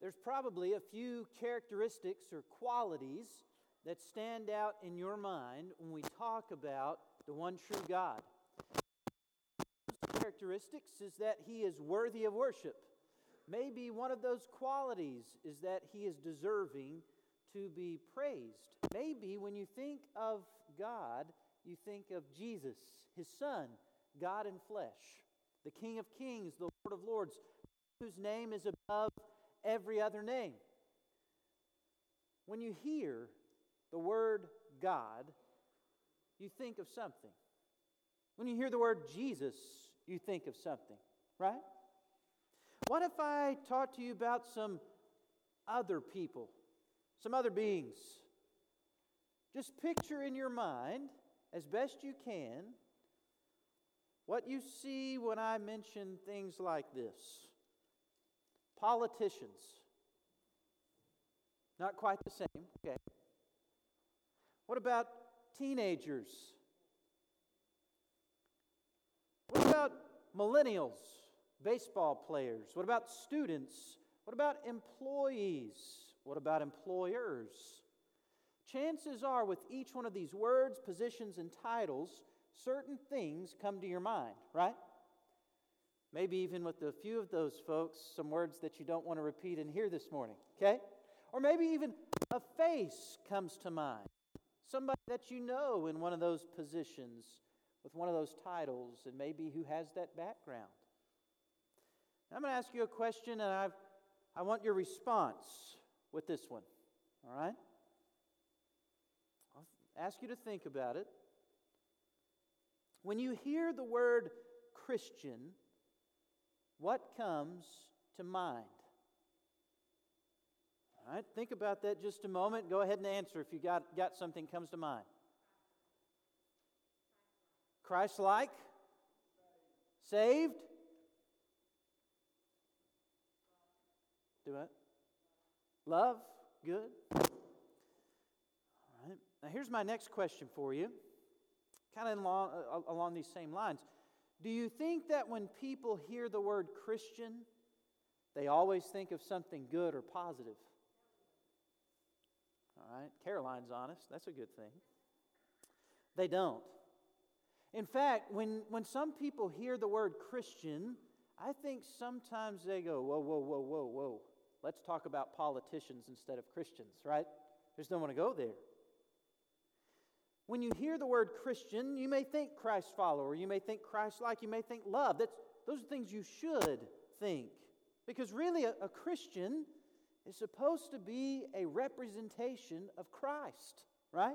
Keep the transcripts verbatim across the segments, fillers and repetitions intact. there's probably a few characteristics or qualities that stand out in your mind when we talk about the one true God. Those characteristics is that He is worthy of worship. Maybe one of those qualities is that He is deserving to be praised. Maybe when you think of God, you think of Jesus, His Son, God in flesh, the King of Kings, the Lord of Lords, whose name is above every other name. When you hear the word God, you think of something. When you hear the word Jesus, you think of something, right? What if I talk to you about some other people, some other beings? Just picture in your mind, as best you can, what you see when I mention things like this. Politicians. Not quite the same, okay. What about teenagers? What about millennials, baseball players? What about students? What about employees? What about employers? Chances are, with each one of these words, positions, and titles, certain things come to your mind, right? Maybe even with a few of those folks, some words that you don't want to repeat in here this morning, okay? Or maybe even a face comes to mind. Somebody that you know in one of those positions, with one of those titles, and maybe who has that background. Now, I'm going to ask you a question, and I've, I want your response with this one, all right? I'll ask you to think about it. When you hear the word Christian, what comes to mind? All right, think about that just a moment. Go ahead and answer if you got, got something comes to mind. Christ-like? Saved? Do what? Love? Good? All right. Now here's my next question for you. Kind of along, along these same lines. Do you think that when people hear the word Christian, they always think of something good or positive? All right, Caroline's honest. That's a good thing. They don't. In fact, when, when some people hear the word Christian, I think sometimes they go, whoa, whoa, whoa, whoa, whoa. Let's talk about politicians instead of Christians, right? I just don't want to go there. When you hear the word Christian, you may think Christ follower, you may think Christ-like, you may think love. That's, those are things you should think. Because really a, a Christian is supposed to be a representation of Christ, right?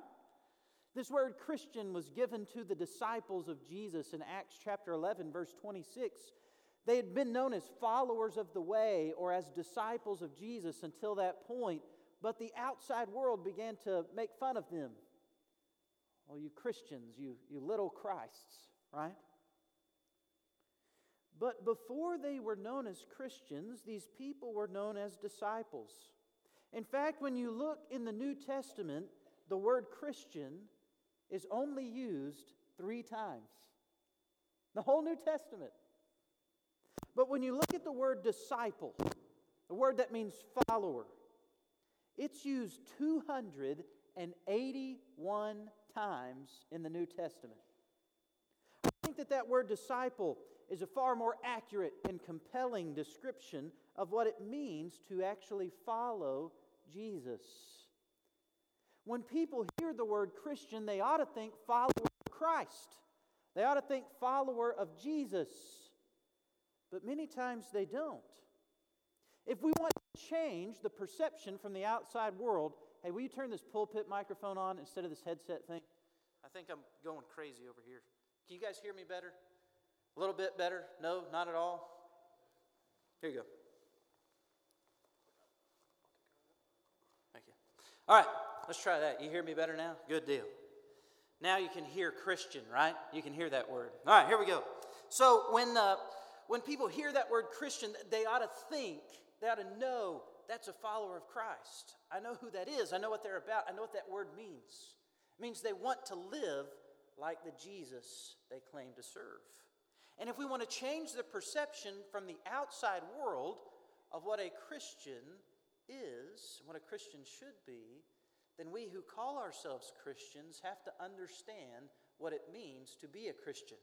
This word Christian was given to the disciples of Jesus in Acts chapter eleven, verse twenty-six. They had been known as followers of the way or as disciples of Jesus until that point, but the outside world began to make fun of them. Oh, you Christians, you, you little Christs, right? But before they were known as Christians, these people were known as disciples. In fact, when you look in the New Testament, the word Christian is only used three times. The whole New Testament. But when you look at the word disciple, the word that means follower, it's used two hundred eighty-one times in the New Testament. I think that that word disciple is a far more accurate and compelling description of what it means to actually follow Jesus. When people hear the word Christian, they ought to think follower of Christ. They ought to think follower of Jesus. But many times they don't. If we want to change the perception from the outside world, hey, will you turn this pulpit microphone on instead of this headset thing? I think I'm going crazy over here. Can you guys hear me better? A little bit better? No, not at all? Here you go. Thank you. All right, let's try that. You hear me better now? Good deal. Now you can hear Christian, right? You can hear that word. All right, here we go. So when uh, when people hear that word Christian, they ought to think, they ought to know, that's a follower of Christ. I know who that is. I know what they're about. I know what that word means. It means they want to live like the Jesus they claim to serve. And if we want to change the perception from the outside world of what a Christian is, what a Christian should be, then we who call ourselves Christians have to understand what it means to be a Christian,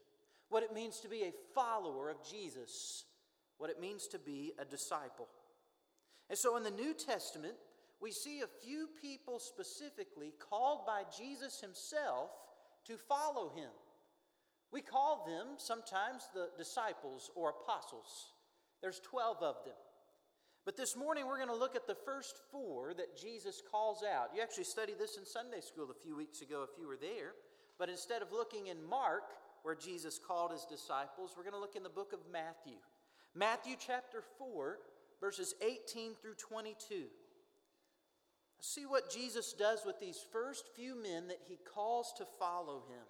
what it means to be a follower of Jesus, what it means to be a disciple. And so in the New Testament, we see a few people specifically called by Jesus himself to follow him. We call them sometimes the disciples or apostles. There's twelve of them. But this morning we're going to look at the first four that Jesus calls out. You actually studied this in Sunday school a few weeks ago if you were there. But instead of looking in Mark, where Jesus called his disciples, we're going to look in the book of Matthew. Matthew chapter four, verses eighteen through twenty-two. See what Jesus does with these first few men that he calls to follow him,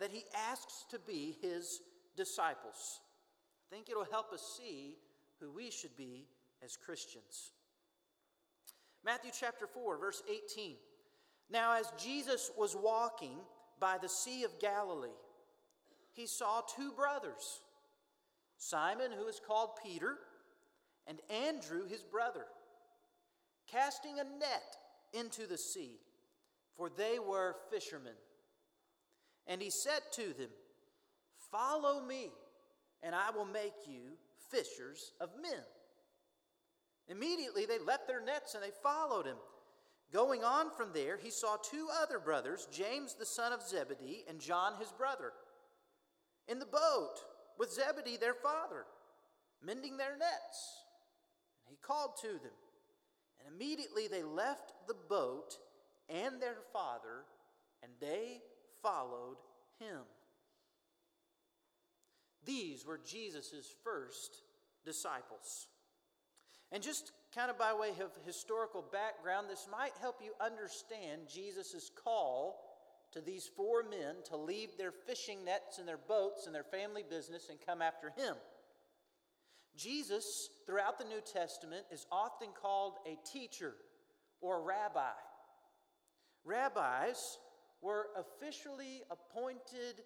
that he asks to be his disciples. I think it'll help us see who we should be as Christians. Matthew chapter four, verse eighteen. Now, as Jesus was walking by the Sea of Galilee, he saw two brothers, Simon, who is called Peter, and Andrew, his brother, casting a net into the sea, for they were fishermen. And he said to them, "Follow me, and I will make you fishers of men." Immediately they left their nets and they followed him. Going on from there, he saw two other brothers, James the son of Zebedee and John his brother, in the boat with Zebedee their father, mending their nets. And he called to them. And immediately they left the boat and their father, and they followed him. These were Jesus' first disciples. And just kind of by way of historical background, this might help you understand Jesus' call to these four men to leave their fishing nets and their boats and their family business and come after him. Jesus, throughout the New Testament, is often called a teacher or rabbi. Rabbis were officially appointed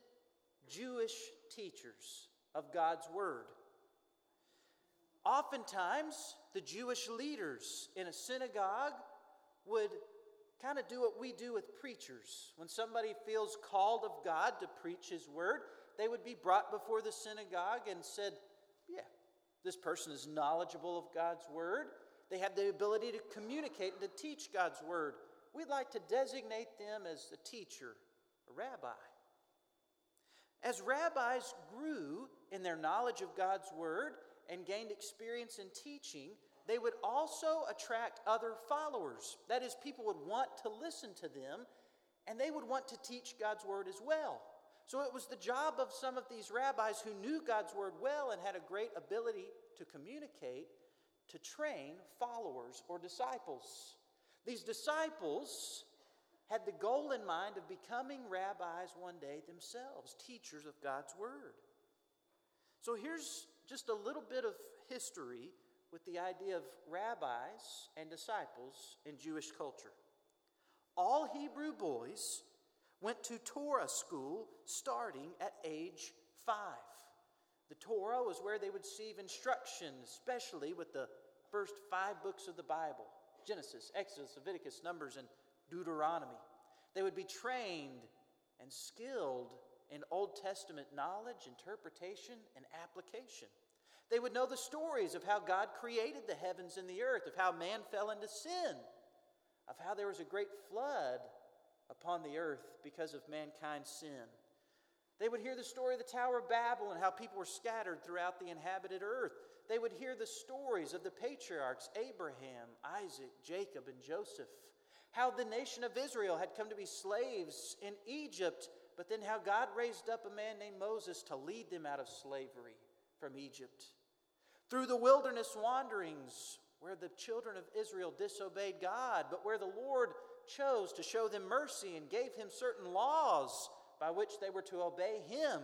Jewish teachers of God's Word. Oftentimes, the Jewish leaders in a synagogue would kind of do what we do with preachers. When somebody feels called of God to preach his word, they would be brought before the synagogue and said, yeah, this person is knowledgeable of God's word. They have the ability to communicate and to teach God's word. We'd like to designate them as a teacher, a rabbi. As rabbis grew in their knowledge of God's word and gained experience in teaching, they would also attract other followers. That is, people would want to listen to them, and they would want to teach God's word as well. So it was the job of some of these rabbis who knew God's word well and had a great ability to communicate, to train followers or disciples. These disciples had the goal in mind of becoming rabbis one day themselves, teachers of God's word. So here's just a little bit of history with the idea of rabbis and disciples in Jewish culture. All Hebrew boys went to Torah school starting at age five. The Torah was where they would receive instruction, especially with the first five books of the Bible: Genesis, Exodus, Leviticus, Numbers, and Deuteronomy. They would be trained and skilled in Old Testament knowledge, interpretation, and application. They would know the stories of how God created the heavens and the earth, of how man fell into sin, of how there was a great flood upon the earth because of mankind's sin. They would hear the story of the Tower of Babel and how people were scattered throughout the inhabited earth. They would hear the stories of the patriarchs, Abraham, Isaac, Jacob, and Joseph. How the nation of Israel had come to be slaves in Egypt, but then how God raised up a man named Moses to lead them out of slavery from Egypt. Through the wilderness wanderings, where the children of Israel disobeyed God, but where the Lord chose to show them mercy and gave him certain laws by which they were to obey him.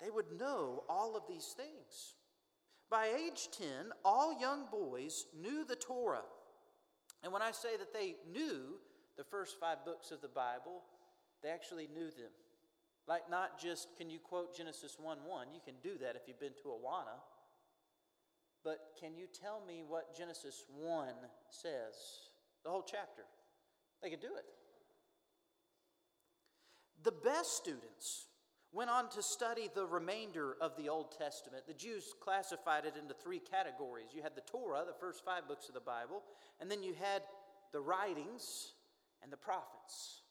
They would know all of these things. By age ten, all young boys knew the Torah. And when I say that they knew the first five books of the Bible, they actually knew them. Like, not just, can you quote Genesis one one? You can do that if you've been to Awana. But can you tell me what Genesis one says? The whole chapter. They could do it. The best students went on to study the remainder of the Old Testament. The Jews classified it into three categories. You had the Torah, the first five books of the Bible, and then you had the writings and the prophets.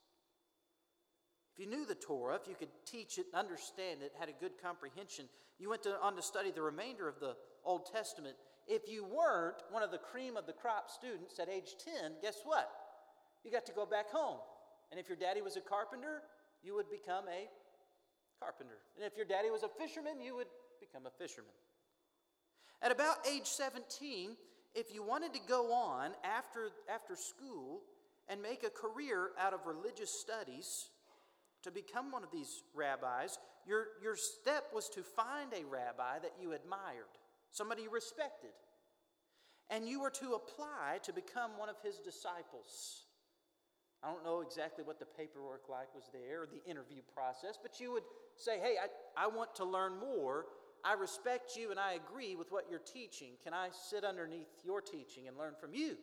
If you knew the Torah, if you could teach it, understand it, had a good comprehension, you went to, on to study the remainder of the Old Testament. If you weren't one of the cream of the crop students at age ten, guess what? You got to go back home. And if your daddy was a carpenter, you would become a carpenter. And if your daddy was a fisherman, you would become a fisherman. At about age seventeen, if you wanted to go on after, after school and make a career out of religious studies, to become one of these rabbis, your, your step was to find a rabbi that you admired, somebody you respected, and you were to apply to become one of his disciples. I don't know exactly what the paperwork like was there, or the interview process, but you would say, hey, I, I want to learn more. I respect you and I agree with what you're teaching. Can I sit underneath your teaching and learn from you?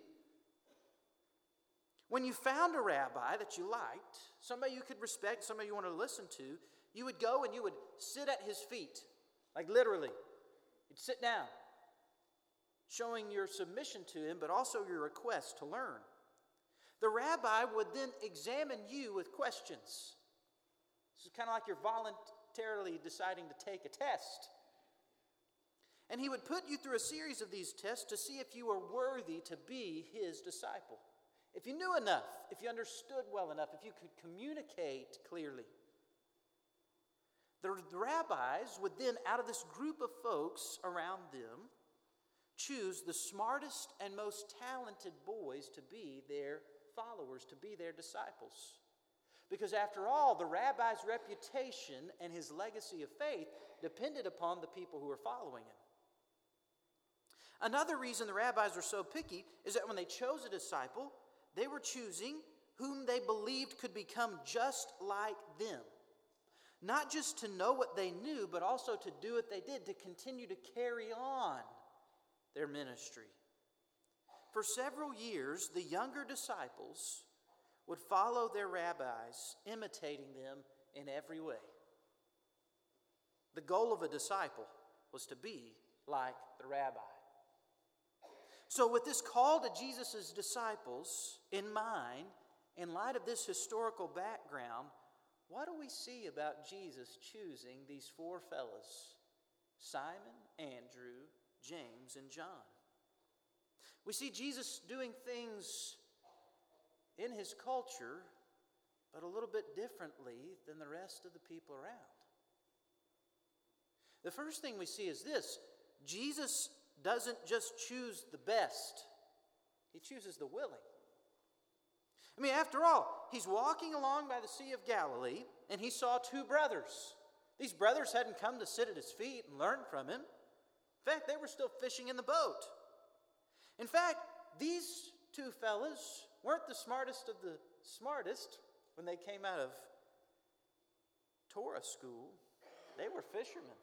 When you found a rabbi that you liked, somebody you could respect, somebody you wanted to listen to, you would go and you would sit at his feet, like literally. You'd sit down, showing your submission to him, but also your request to learn. The rabbi would then examine you with questions. This is kind of like you're voluntarily deciding to take a test. And he would put you through a series of these tests to see if you were worthy to be his disciple. If you knew enough, if you understood well enough, if you could communicate clearly. The rabbis would then, out of this group of folks around them, choose the smartest and most talented boys to be their followers, to be their disciples. Because after all, the rabbi's reputation and his legacy of faith depended upon the people who were following him. Another reason the rabbis were so picky is that when they chose a disciple, they were choosing whom they believed could become just like them. Not just to know what they knew, but also to do what they did, to continue to carry on their ministry. For several years, the younger disciples would follow their rabbis, imitating them in every way. The goal of a disciple was to be like the rabbi. So with this call to Jesus' disciples in mind, in light of this historical background, what do we see about Jesus choosing these four fellas? Simon, Andrew, James, and John. We see Jesus doing things in his culture, but a little bit differently than the rest of the people around. The first thing we see is this: Jesus doesn't just choose the best. He chooses the willing. I mean, after all, he's walking along by the Sea of Galilee, and he saw two brothers. These brothers hadn't come to sit at his feet and learn from him. In fact, they were still fishing in the boat. In fact, these two fellas weren't the smartest of the smartest when they came out of Torah school. They were fishermen.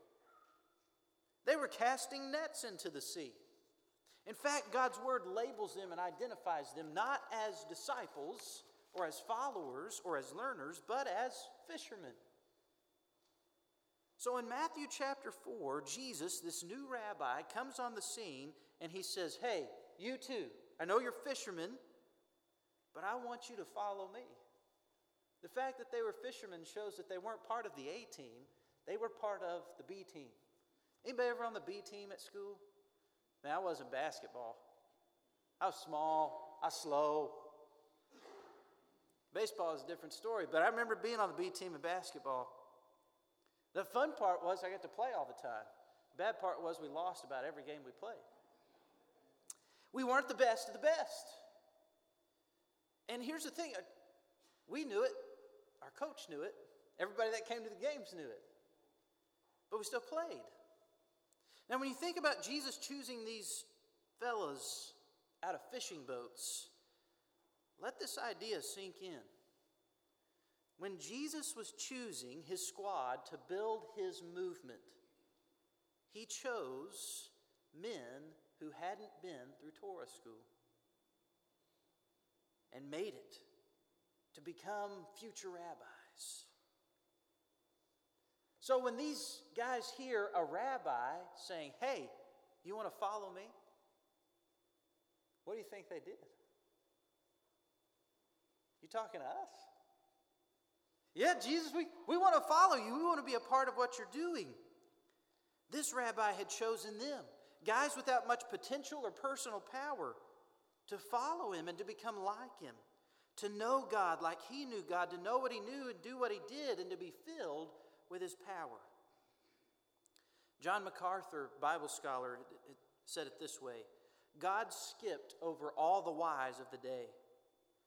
They were casting nets into the sea. In fact, God's word labels them and identifies them not as disciples or as followers or as learners, but as fishermen. So in Matthew chapter four, Jesus, this new rabbi, comes on the scene and he says, hey, you too, I know you're fishermen, but I want you to follow me. The fact that they were fishermen shows that they weren't part of the A team, they were part of the B team. Anybody ever on the B team at school? Man, I wasn't basketball. I was small. I was slow. Baseball is a different story, but I remember being on the B team in basketball. The fun part was I got to play all the time. The bad part was we lost about every game we played. We weren't the best of the best. And here's the thing. We knew it. Our coach knew it. Everybody that came to the games knew it. But we still played. Now, when you think about Jesus choosing these fellas out of fishing boats, let this idea sink in. When Jesus was choosing his squad to build his movement, he chose men who hadn't been through Torah school and made it to become future rabbis. So when these guys hear a rabbi saying, hey, you want to follow me? What do you think they did? You talking to us? Yeah, Jesus, we, we want to follow you. We want to be a part of what you're doing. This rabbi had chosen them, guys without much potential or personal power, to follow him and to become like him, to know God like he knew God, to know what he knew and do what he did, and to be filled with his power. John MacArthur, Bible scholar, said it this way: God skipped over all the whys of the day.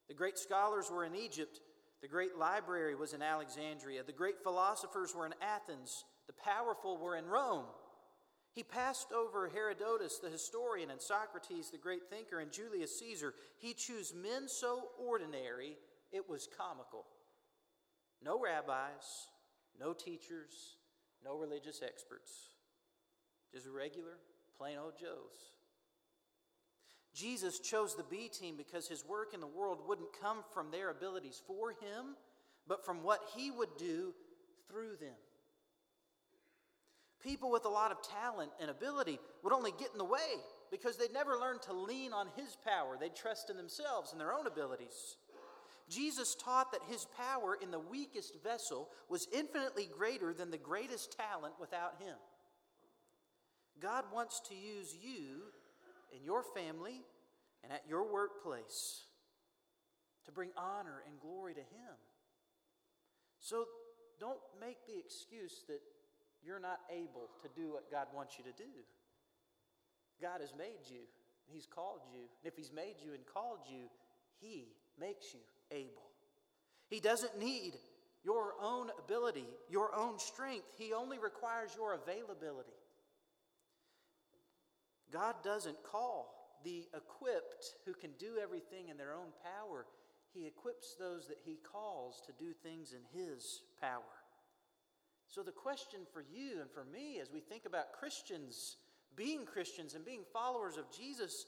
The great scholars were in Egypt. The great library was in Alexandria. The great philosophers were in Athens. The powerful were in Rome. He passed over Herodotus, the historian, and Socrates, the great thinker, and Julius Caesar. He chose men so ordinary, it was comical. No rabbis, no teachers, no religious experts. Just regular, plain old Joes. Jesus chose the B team because his work in the world wouldn't come from their abilities for him, but from what he would do through them. People with a lot of talent and ability would only get in the way because they'd never learn to lean on his power. They'd trust in themselves and their own abilities. Jesus taught that his power in the weakest vessel was infinitely greater than the greatest talent without him. God wants to use you in your family and at your workplace to bring honor and glory to him. So don't make the excuse that you're not able to do what God wants you to do. God has made you, and he's called you. And if he's made you and called you, he makes you able. He doesn't need your own ability, your own strength. He only requires your availability. God doesn't call the equipped who can do everything in their own power. He equips those that he calls to do things in his power. So the question for you and for me as we think about Christians, being Christians and being followers of Jesus,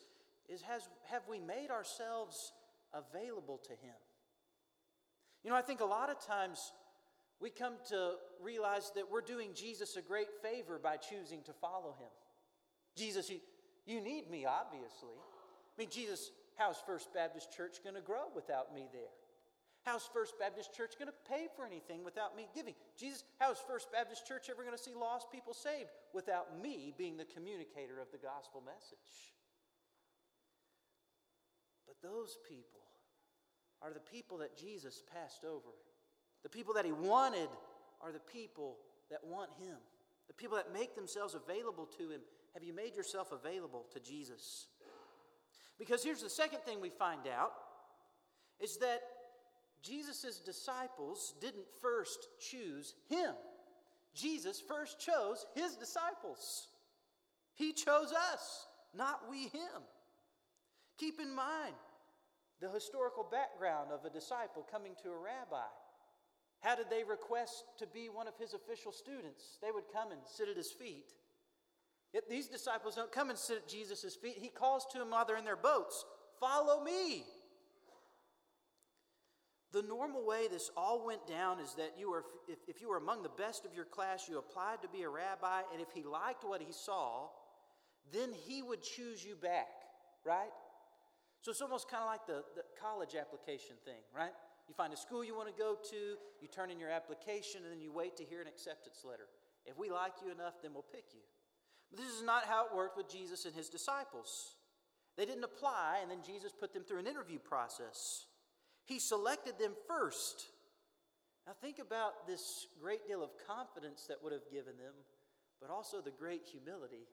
is has, have we made ourselves available to him? You know, I think a lot of times we come to realize that we're doing Jesus a great favor by choosing to follow him. Jesus, you, you need me, obviously. I mean, Jesus, how's First Baptist Church going to grow without me there? How's First Baptist Church going to pay for anything without me giving? Jesus, how's First Baptist Church ever going to see lost people saved without me being the communicator of the gospel message? But those people are the people that Jesus passed over. The people that he wanted are the people that want him. The people that make themselves available to him. Have you made yourself available to Jesus? Because here's the second thing we find out, is that Jesus' disciples didn't first choose him. Jesus first chose his disciples. He chose us, not we him. Keep in mind the historical background of a disciple coming to a rabbi. How did they request to be one of his official students? They would come and sit at his feet. Yet these disciples don't come and sit at Jesus' feet. He calls to them while they're in their boats, "Follow me." The normal way this all went down is that you were, if, if you were among the best of your class, you applied to be a rabbi, and if he liked what he saw, then he would choose you back, right? So it's almost kind of like the, the college application thing, right? You find a school you want to go to, you turn in your application, and then you wait to hear an acceptance letter. If we like you enough, then we'll pick you. But this is not how it worked with Jesus and his disciples. They didn't apply, and then Jesus put them through an interview process. He selected them first. Now think about this great deal of confidence that would have given them, but also the great humility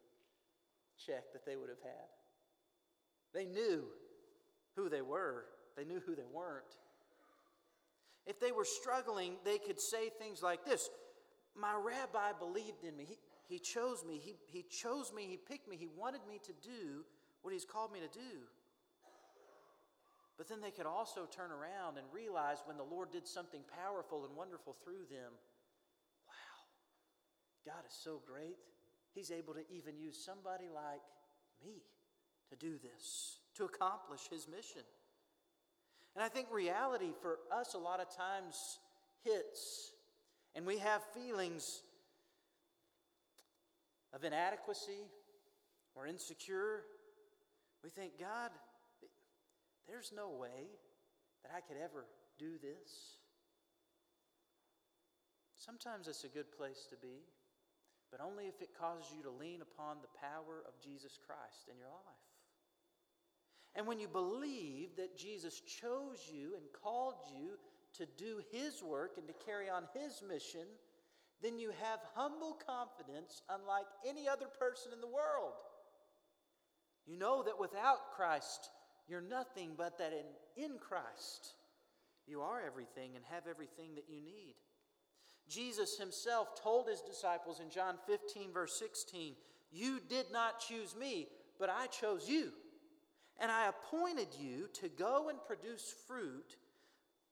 check that they would have had. They knew who they were. They knew who they weren't. If they were struggling, they could say things like this: my rabbi believed in me. He, he chose me. He, he chose me. He picked me. He wanted me to do what he's called me to do. But then they could also turn around and realize when the Lord did something powerful and wonderful through them, wow, God is so great. He's able to even use somebody like me to do this, to accomplish his mission. And I think reality for us a lot of times hits, and we have feelings of inadequacy or insecure. We think, God, there's no way that I could ever do this. Sometimes it's a good place to be, but only if it causes you to lean upon the power of Jesus Christ in your life. And when you believe that Jesus chose you and called you to do his work and to carry on his mission, then you have humble confidence unlike any other person in the world. You know that without Christ, you're nothing, but that in, in Christ, you are everything and have everything that you need. Jesus himself told his disciples in John fifteen, verse sixteen, "You did not choose me, but I chose you. And I appointed you to go and produce fruit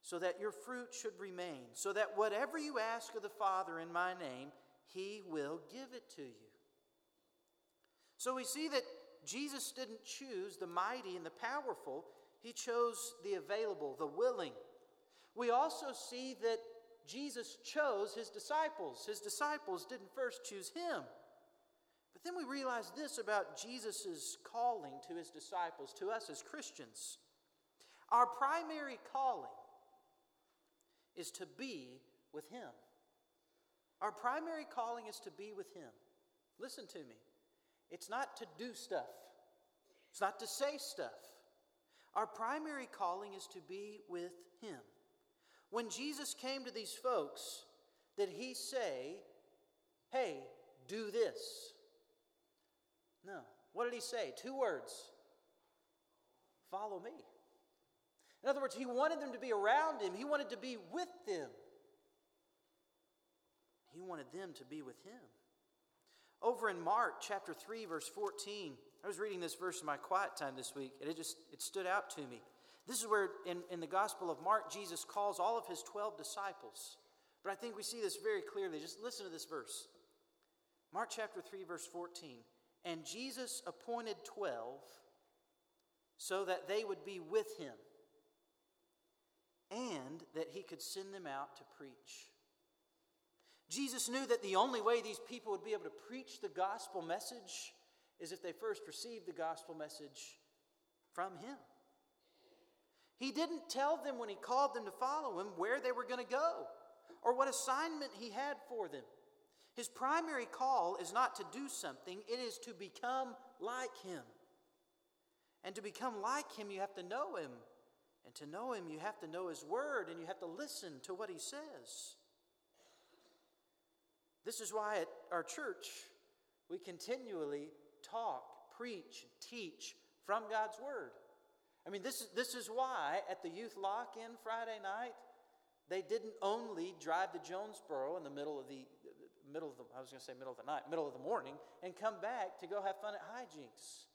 so that your fruit should remain, so that whatever you ask of the Father in my name, he will give it to you." So we see that Jesus didn't choose the mighty and the powerful. He chose the available, the willing. We also see that Jesus chose his disciples. His disciples didn't first choose him. But then we realize this about Jesus' calling to his disciples, to us as Christians. Our primary calling is to be with him. Our primary calling is to be with him. Listen to me. It's not to do stuff. It's not to say stuff. Our primary calling is to be with him. When Jesus came to these folks, did he say, "Hey, do this"? No. What did he say? Two words. Follow me. In other words, he wanted them to be around him. He wanted to be with them. He wanted them to be with him. Over in Mark chapter three, verse fourteen, I was reading this verse in my quiet time this week, and it just it stood out to me. This is where in, in the Gospel of Mark, Jesus calls all of his twelve disciples. But I think we see this very clearly. Just listen to this verse. Mark chapter three, verse fourteen. "And Jesus appointed twelve so that they would be with him and that he could send them out to preach." Jesus knew that the only way these people would be able to preach the gospel message is if they first received the gospel message from him. He didn't tell them when he called them to follow him where they were going to go or what assignment he had for them. His primary call is not to do something, it is to become like him. And to become like him, you have to know him. And to know him, you have to know his word, and you have to listen to what he says. This is why at our church, we continually talk, preach, teach from God's word. I mean, this is, this is why at the youth lock-in Friday night, they didn't only drive to Jonesboro in the middle of the, middle of the, I was going to say middle of the night, middle of the morning, and come back to go have fun at hijinks.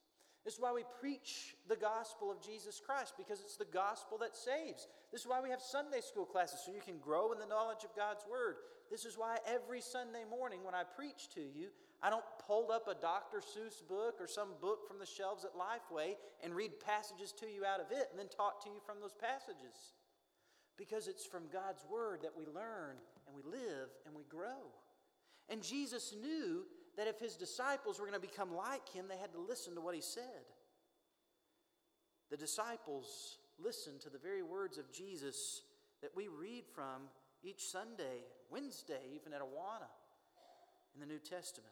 This is why we preach the gospel of Jesus Christ, because it's the gospel that saves. This is why we have Sunday school classes, so you can grow in the knowledge of God's word. This is why every Sunday morning when I preach to you, I don't pull up a Doctor Seuss book or some book from the shelves at Lifeway and read passages to you out of it and then talk to you from those passages. Because it's from God's word that we learn and we live and we grow. And Jesus knew that if his disciples were going to become like him, they had to listen to what he said. The disciples listened to the very words of Jesus that we read from each Sunday, Wednesday, even at Awana in the New Testament.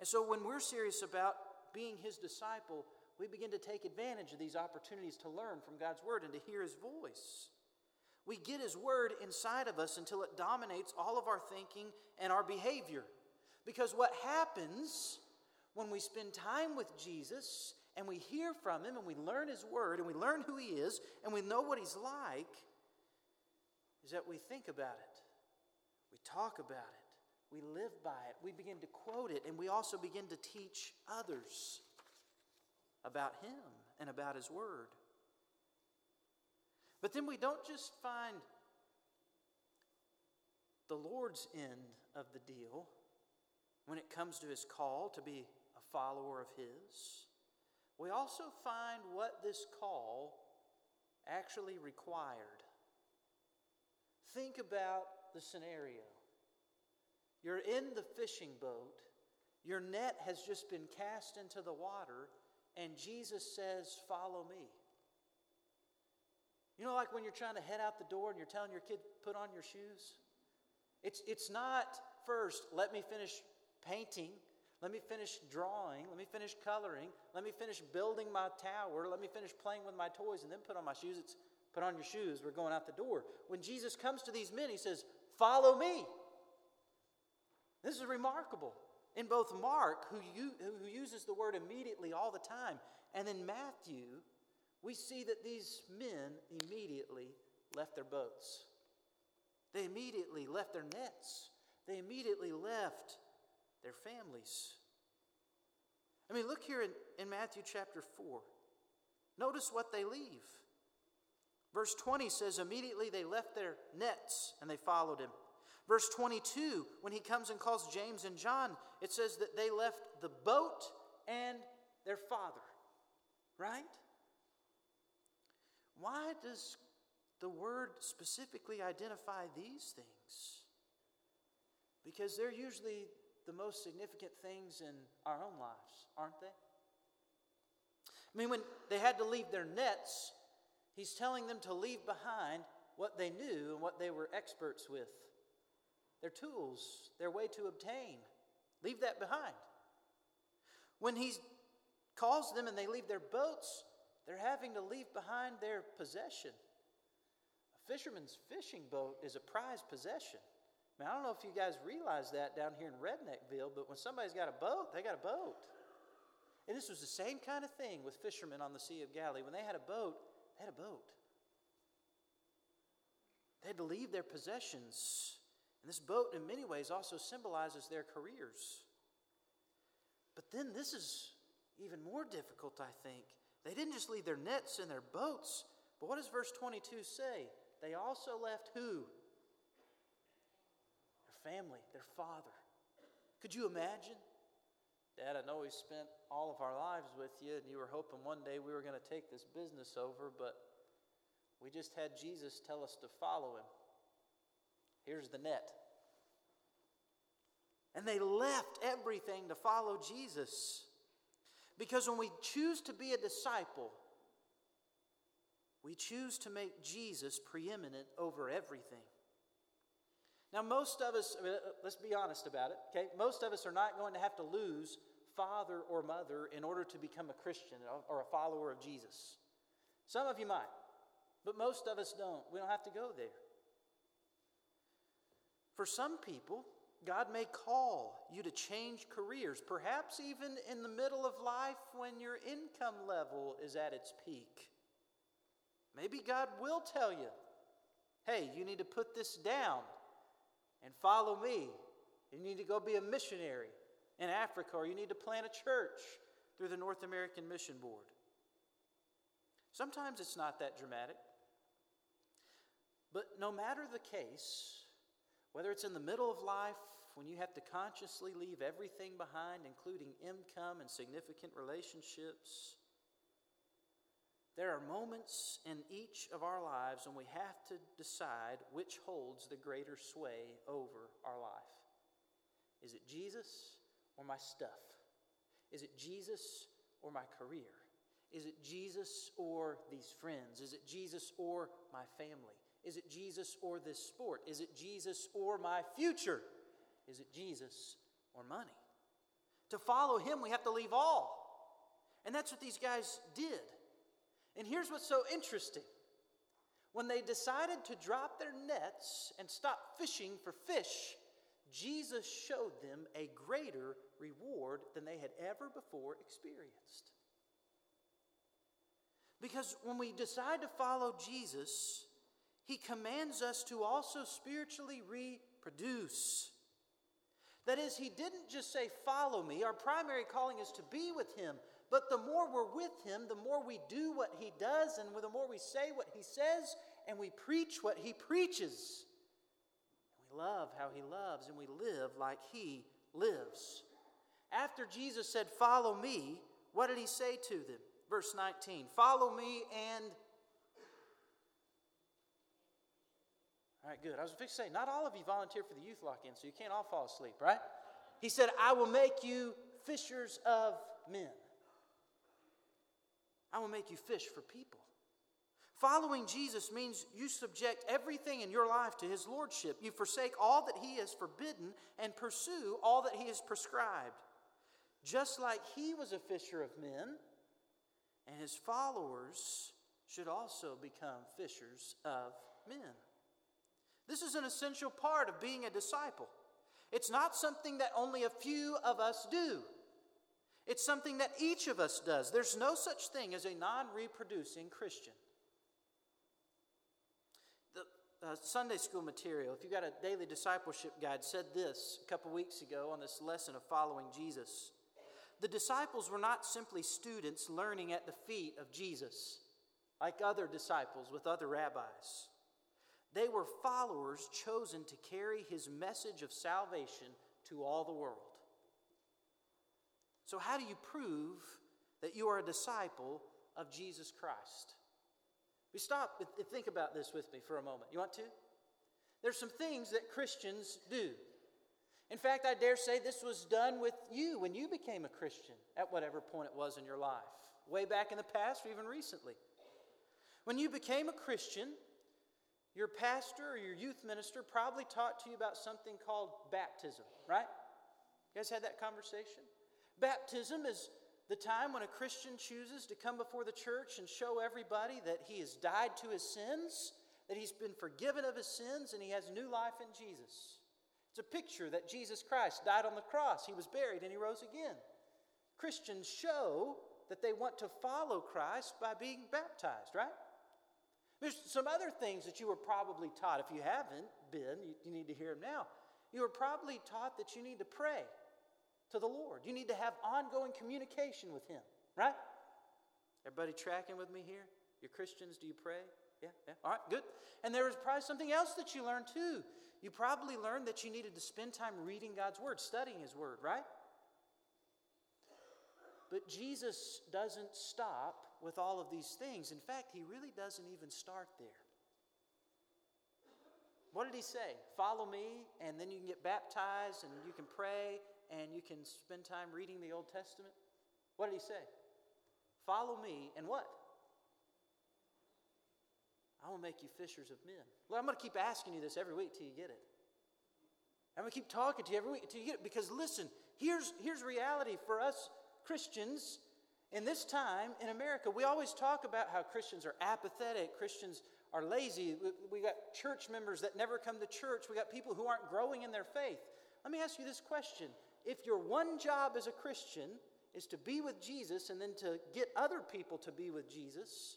And so when we're serious about being his disciple, we begin to take advantage of these opportunities to learn from God's word and to hear his voice. We get his word inside of us until it dominates all of our thinking and our behavior. Because what happens when we spend time with Jesus and we hear from him and we learn his word and we learn who he is and we know what he's like is that we think about it, we talk about it, we live by it, we begin to quote it, and we also begin to teach others about him and about his word. But then we don't just find the Lord's end of the deal when it comes to his call to be a follower of his, we also find what this call actually required. Think about the scenario. You're in the fishing boat. Your net has just been cast into the water, and Jesus says, "Follow me." You know, like when you're trying to head out the door and you're telling your kid, "Put on your shoes." It's, it's not first, let me finish painting, let me finish drawing, let me finish coloring, let me finish building my tower, let me finish playing with my toys and then put on my shoes. It's put on your shoes, we're going out the door. When Jesus comes to these men, he says, "Follow me." This is remarkable. In both Mark, who, you, who uses the word immediately all the time, and in Matthew, we see that these men immediately left their boats. They immediately left their nets. They immediately left their families. I mean, look here in, in Matthew chapter four. Notice what they leave. Verse twenty says, immediately they left their nets and they followed him. Verse twenty-two, when he comes and calls James and John, it says that they left the boat and their father. Right? Why does the word specifically identify these things? Because they're usually the most significant things in our own lives, aren't they? I mean, when they had to leave their nets, he's telling them to leave behind what they knew and what they were experts with. Their tools, their way to obtain. Leave that behind. When he calls them and they leave their boats, they're having to leave behind their possession. A fisherman's fishing boat is a prized possession. I mean, I don't know if you guys realize that down here in Redneckville, but when somebody's got a boat, they got a boat. And this was the same kind of thing with fishermen on the Sea of Galilee. When they had a boat, they had a boat. They had to leave their possessions. And this boat, in many ways, also symbolizes their careers. But then this is even more difficult, I think. They didn't just leave their nets and their boats, but what does verse twenty-two say? They also left who? Their family, their father. Could you imagine? Dad, I know we spent all of our lives with you, and you were hoping one day we were going to take this business over, but we just had Jesus tell us to follow him. Here's the net. And they left everything to follow Jesus. Because when we choose to be a disciple, we choose to make Jesus preeminent over everything. Now, most of us, I mean, let's be honest about it, okay? Most of us are not going to have to lose father or mother in order to become a Christian or a follower of Jesus. Some of you might, but most of us don't. We don't have to go there. For some people, God may call you to change careers, perhaps even in the middle of life when your income level is at its peak. Maybe God will tell you, hey, you need to put this down and follow me. You need to go be a missionary in Africa, or you need to plant a church through the North American Mission Board. Sometimes it's not that dramatic. But no matter the case, whether it's in the middle of life, when you have to consciously leave everything behind, including income and significant relationships, there are moments in each of our lives when we have to decide which holds the greater sway over our life. Is it Jesus or my stuff? Is it Jesus or my career? Is it Jesus or these friends? Is it Jesus or my family? Is it Jesus or this sport? Is it Jesus or my future? Is it Jesus or money? To follow him, we have to leave all. And that's what these guys did. And here's what's so interesting. When they decided to drop their nets and stop fishing for fish, Jesus showed them a greater reward than they had ever before experienced. Because when we decide to follow Jesus, he commands us to also spiritually reproduce. That is, he didn't just say, follow me. Our primary calling is to be with him. But the more we're with him, the more we do what he does, and the more we say what he says, and we preach what he preaches. And we love how he loves, and we live like he lives. After Jesus said, "Follow me," what did he say to them? Verse nineteen, "Follow me and..." All right, good. I was fixing to say, not all of you volunteer for the youth lock-in, so you can't all fall asleep, right? He said, "I will make you fishers of men." I will make you fish for people. Following Jesus means you subject everything in your life to his lordship. You forsake all that he has forbidden and pursue all that he has prescribed. Just like he was a fisher of men, and his followers should also become fishers of men. This is an essential part of being a disciple. It's not something that only a few of us do. It's something that each of us does. There's no such thing as a non-reproducing Christian. The uh, Sunday school material, if you got a daily discipleship guide, said this a couple weeks ago on this lesson of following Jesus. The disciples were not simply students learning at the feet of Jesus, like other disciples with other rabbis. They were followers chosen to carry his message of salvation to all the world. So how do you prove that you are a disciple of Jesus Christ? We stop and think about this with me for a moment. You want to? There's some things that Christians do. In fact, I dare say this was done with you when you became a Christian at whatever point it was in your life, way back in the past or even recently. When you became a Christian, your pastor or your youth minister probably taught to you about something called baptism, right? You guys had that conversation? Baptism is the time when a Christian chooses to come before the church and show everybody that he has died to his sins, that he's been forgiven of his sins, and he has new life in Jesus. It's a picture that Jesus Christ died on the cross, he was buried, and he rose again. Christians show that they want to follow Christ by being baptized, right? There's some other things that you were probably taught. If you haven't been, you, you need to hear them now. You were probably taught that you need to pray to the Lord. You need to have ongoing communication with him, right? Everybody tracking with me here? You're Christians, do you pray? Yeah, yeah. All right, good. And there was probably something else that you learned too. You probably learned that you needed to spend time reading God's word, studying his word, right? But Jesus doesn't stop with all of these things. In fact, he really doesn't even start there. What did he say? Follow me, and then you can get baptized, and you can pray, and you can spend time reading the Old Testament. What did he say? Follow me, and what? I will make you fishers of men. Well, I'm going to keep asking you this every week till you get it. I'm going to keep talking to you every week until you get it. Because listen, here's, here's reality for us Christians in this time in America. We always talk about how Christians are apathetic, Christians are lazy, we, we got church members that never come to church, we got people who aren't growing in their faith. Let me ask you this question. If your one job as a Christian is to be with Jesus and then to get other people to be with Jesus,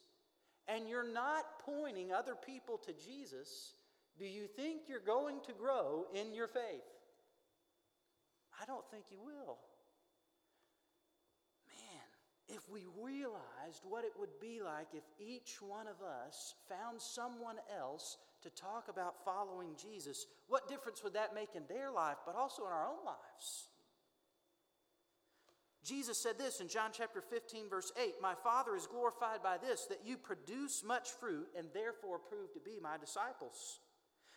and you're not pointing other people to Jesus, do you think you're going to grow in your faith? I don't think you will. Man, if we realized what it would be like if each one of us found someone else to talk about following Jesus, what difference would that make in their life, but also in our own lives? Jesus said this in John chapter fifteen, verse eight, "My Father is glorified by this, that you produce much fruit and therefore prove to be my disciples."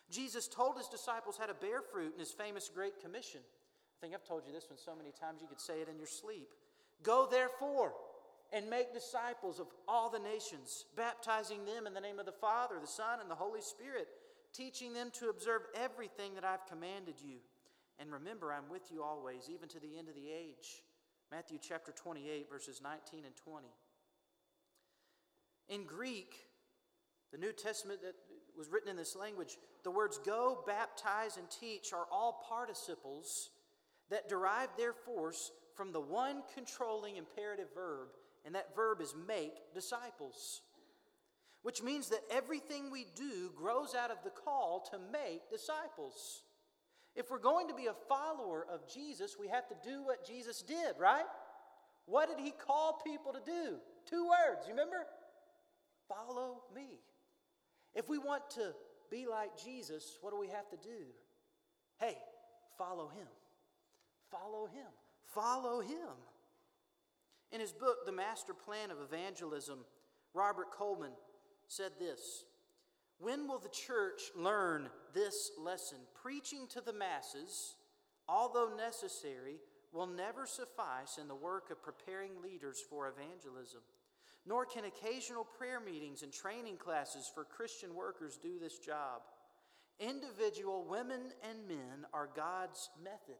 Jesus told his disciples how to bear fruit in his famous Great Commission. I think I've told you this one so many times you could say it in your sleep. "Go therefore and make disciples of all the nations, baptizing them in the name of the Father, the Son, and the Holy Spirit, teaching them to observe everything that I've commanded you. And remember, I'm with you always, even to the end of the age." Matthew chapter twenty-eight, verses nineteen and twenty. In Greek, the New Testament that was written in this language, the words "go," "baptize," and "teach" are all participles that derive their force from the one controlling imperative verb, and that verb is "make disciples," which means that everything we do grows out of the call to make disciples. If we're going to be a follower of Jesus, we have to do what Jesus did, right? What did he call people to do? Two words, you remember? Follow me. If we want to be like Jesus, what do we have to do? Hey, follow him. Follow him. Follow him. In his book, The Master Plan of Evangelism, Robert Coleman said this: "When will the church learn this lesson? Preaching to the masses, although necessary, will never suffice in the work of preparing leaders for evangelism. Nor can occasional prayer meetings and training classes for Christian workers do this job. Individual women and men are God's method.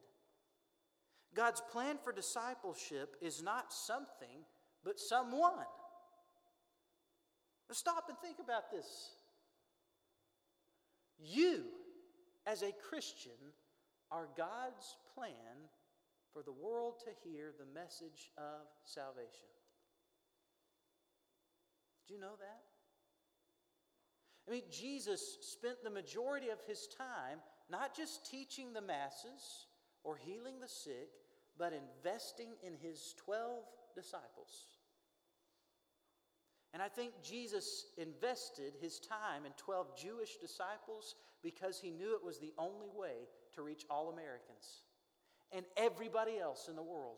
God's plan for discipleship is not something, but someone." Now stop and think about this. You, as a Christian, are God's plan for the world to hear the message of salvation. Do you know that? I mean, Jesus spent the majority of his time not just teaching the masses or healing the sick, but investing in his twelve disciples. And I think Jesus invested his time in twelve Jewish disciples because he knew it was the only way to reach all Americans and everybody else in the world.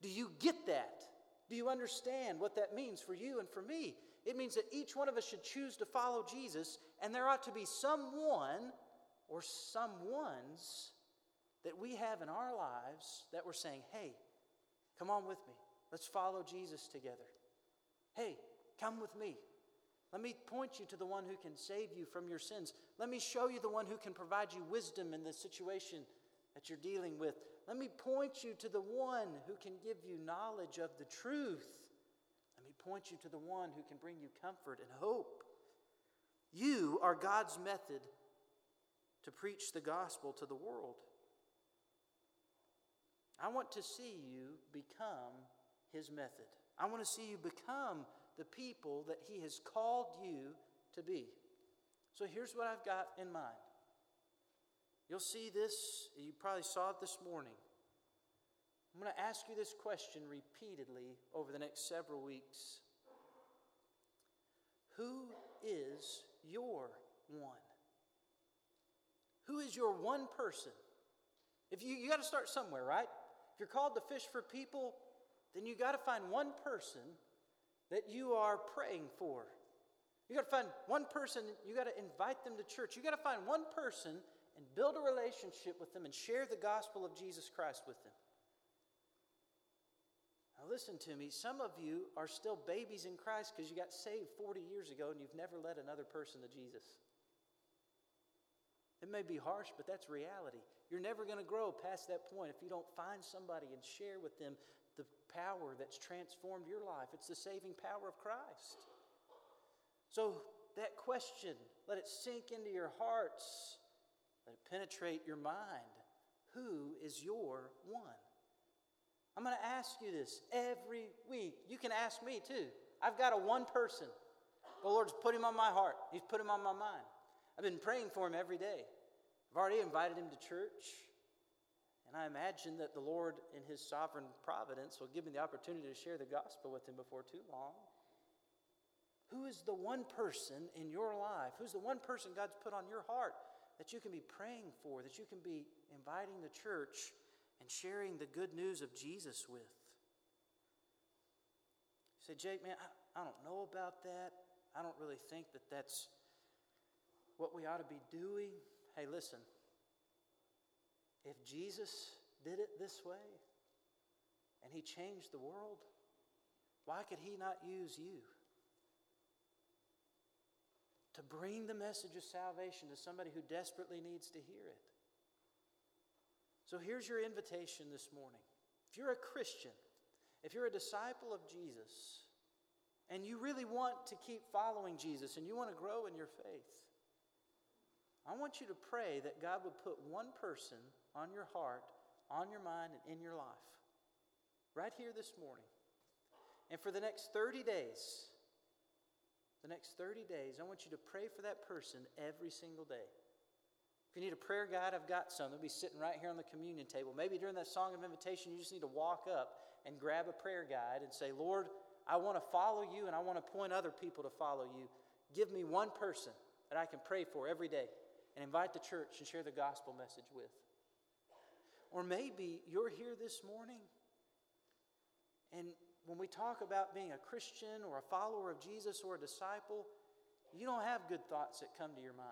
Do you get that? Do you understand what that means for you and for me? It means that each one of us should choose to follow Jesus, and there ought to be someone or someones that we have in our lives that we're saying, hey, come on with me. Let's follow Jesus together. Hey, come with me. Let me point you to the one who can save you from your sins. Let me show you the one who can provide you wisdom in the situation that you're dealing with. Let me point you to the one who can give you knowledge of the truth. Let me point you to the one who can bring you comfort and hope. You are God's method to preach the gospel to the world. I want to see you become his method. I want to see you become the people that he has called you to be. So here's what I've got in mind. You'll see this, you probably saw it this morning. I'm going to ask you this question repeatedly over the next several weeks. Who is your one? Who is your one person? If you you got to start somewhere, right? If you're called to fish for people, then you got to find one person that you are praying for. You got to find one person, you got to invite them to church. You got to find one person and build a relationship with them and share the gospel of Jesus Christ with them. Now listen to me, some of you are still babies in Christ because you got saved forty years ago and you've never led another person to Jesus. It may be harsh, but that's reality. You're never going to grow past that point if you don't find somebody and share with them the power that's transformed your life. It's the saving power of Christ. So that question, let it sink into your hearts. Let it penetrate your mind. Who is your one? I'm going to ask you this every week. You can ask me too. I've got a one person. The Lord's put him on my heart. He's put him on my mind. I've been praying for him every day. I've already invited him to church. And I imagine that the Lord, in his sovereign providence, will give me the opportunity to share the gospel with him before too long. Who is the one person in your life? Who's the one person God's put on your heart that you can be praying for, that you can be inviting the church and sharing the good news of Jesus with? You say, Jake, man, I, I don't know about that. I don't really think that that's what we ought to be doing. Hey, listen, if Jesus did it this way and he changed the world, why could he not use you to bring the message of salvation to somebody who desperately needs to hear it? So here's your invitation this morning. If you're a Christian, if you're a disciple of Jesus, and you really want to keep following Jesus and you want to grow in your faith, I want you to pray that God would put one person on your heart, on your mind, and in your life, right here this morning. And for the next thirty days, the next thirty days, I want you to pray for that person every single day. If you need a prayer guide, I've got some. They'll be sitting right here on the communion table. Maybe during that song of invitation, you just need to walk up and grab a prayer guide and say, Lord, I want to follow you and I want to point other people to follow you. Give me one person that I can pray for every day and invite the church and share the gospel message with. Or maybe you're here this morning, and when we talk about being a Christian or a follower of Jesus or a disciple, you don't have good thoughts that come to your mind.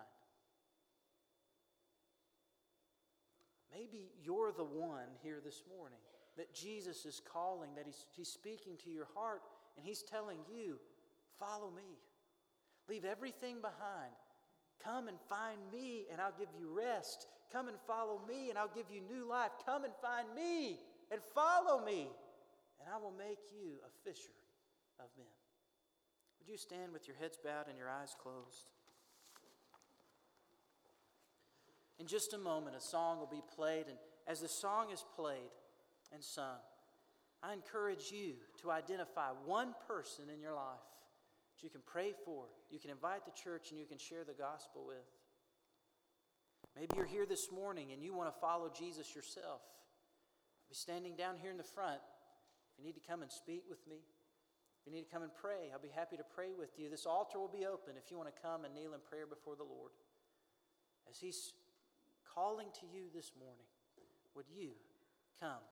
Maybe you're the one here this morning that Jesus is calling, that he's, he's speaking to your heart, and he's telling you, follow me. Leave everything behind. Come and find me, and I'll give you rest. Come and follow me, and I'll give you new life. Come and find me, and follow me, and I will make you a fisher of men. Would you stand with your heads bowed and your eyes closed? In just a moment, a song will be played, and as the song is played and sung, I encourage you to identify one person in your life that you can pray for, you can invite the church, and you can share the gospel with. Maybe you're here this morning and you want to follow Jesus yourself. I'll be standing down here in the front. If you need to come and speak with me, if you need to come and pray, I'll be happy to pray with you. This altar will be open if you want to come and kneel in prayer before the Lord. As he's calling to you this morning, would you come?